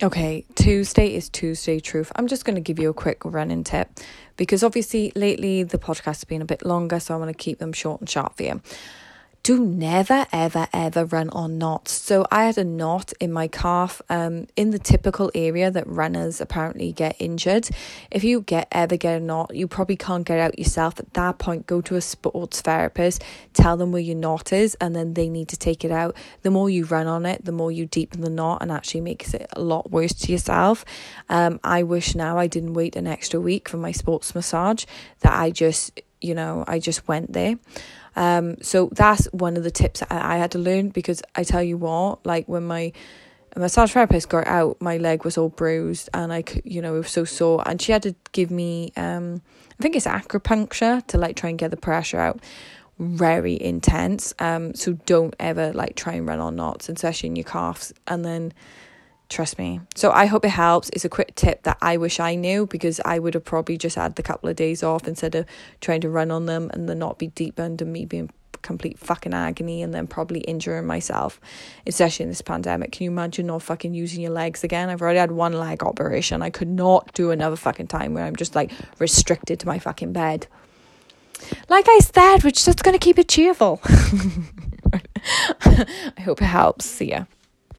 Okay, Tuesday is Tuesday Truth. I'm just going to give you a quick running tip because obviously lately the podcast has been a bit longer, so I want to keep them short and sharp for you. Do never, ever, ever run on knots. So I had a knot in my calf in the typical area that runners apparently get injured. If you ever get a knot, you probably can't get out yourself. At that point, go to a sports therapist, tell them where your knot is, and then they need to take it out. The more you run on it, the more you deepen the knot and actually makes it a lot worse to yourself. I wish now I didn't wait an extra week for my sports massage, that I just went there. So that's one of the tips I had to learn, because I tell you what, like when my massage therapist got out, my leg was all bruised and it was so sore, and she had to give me, I think it's acupuncture to like try and get the pressure out. Very intense. So don't ever like try and run on knots, especially in your calves. And then trust me. So I hope it helps. It's a quick tip that I wish I knew, because I would have probably just had the couple of days off instead of trying to run on them and the knot be deep under me being complete fucking agony and then probably injuring myself, especially in this pandemic. Can you imagine not fucking using your legs again? I've already had one leg operation. I could not do another fucking time where I'm just like restricted to my fucking bed. Like I said, we're just going to keep it cheerful. I hope it helps. See ya.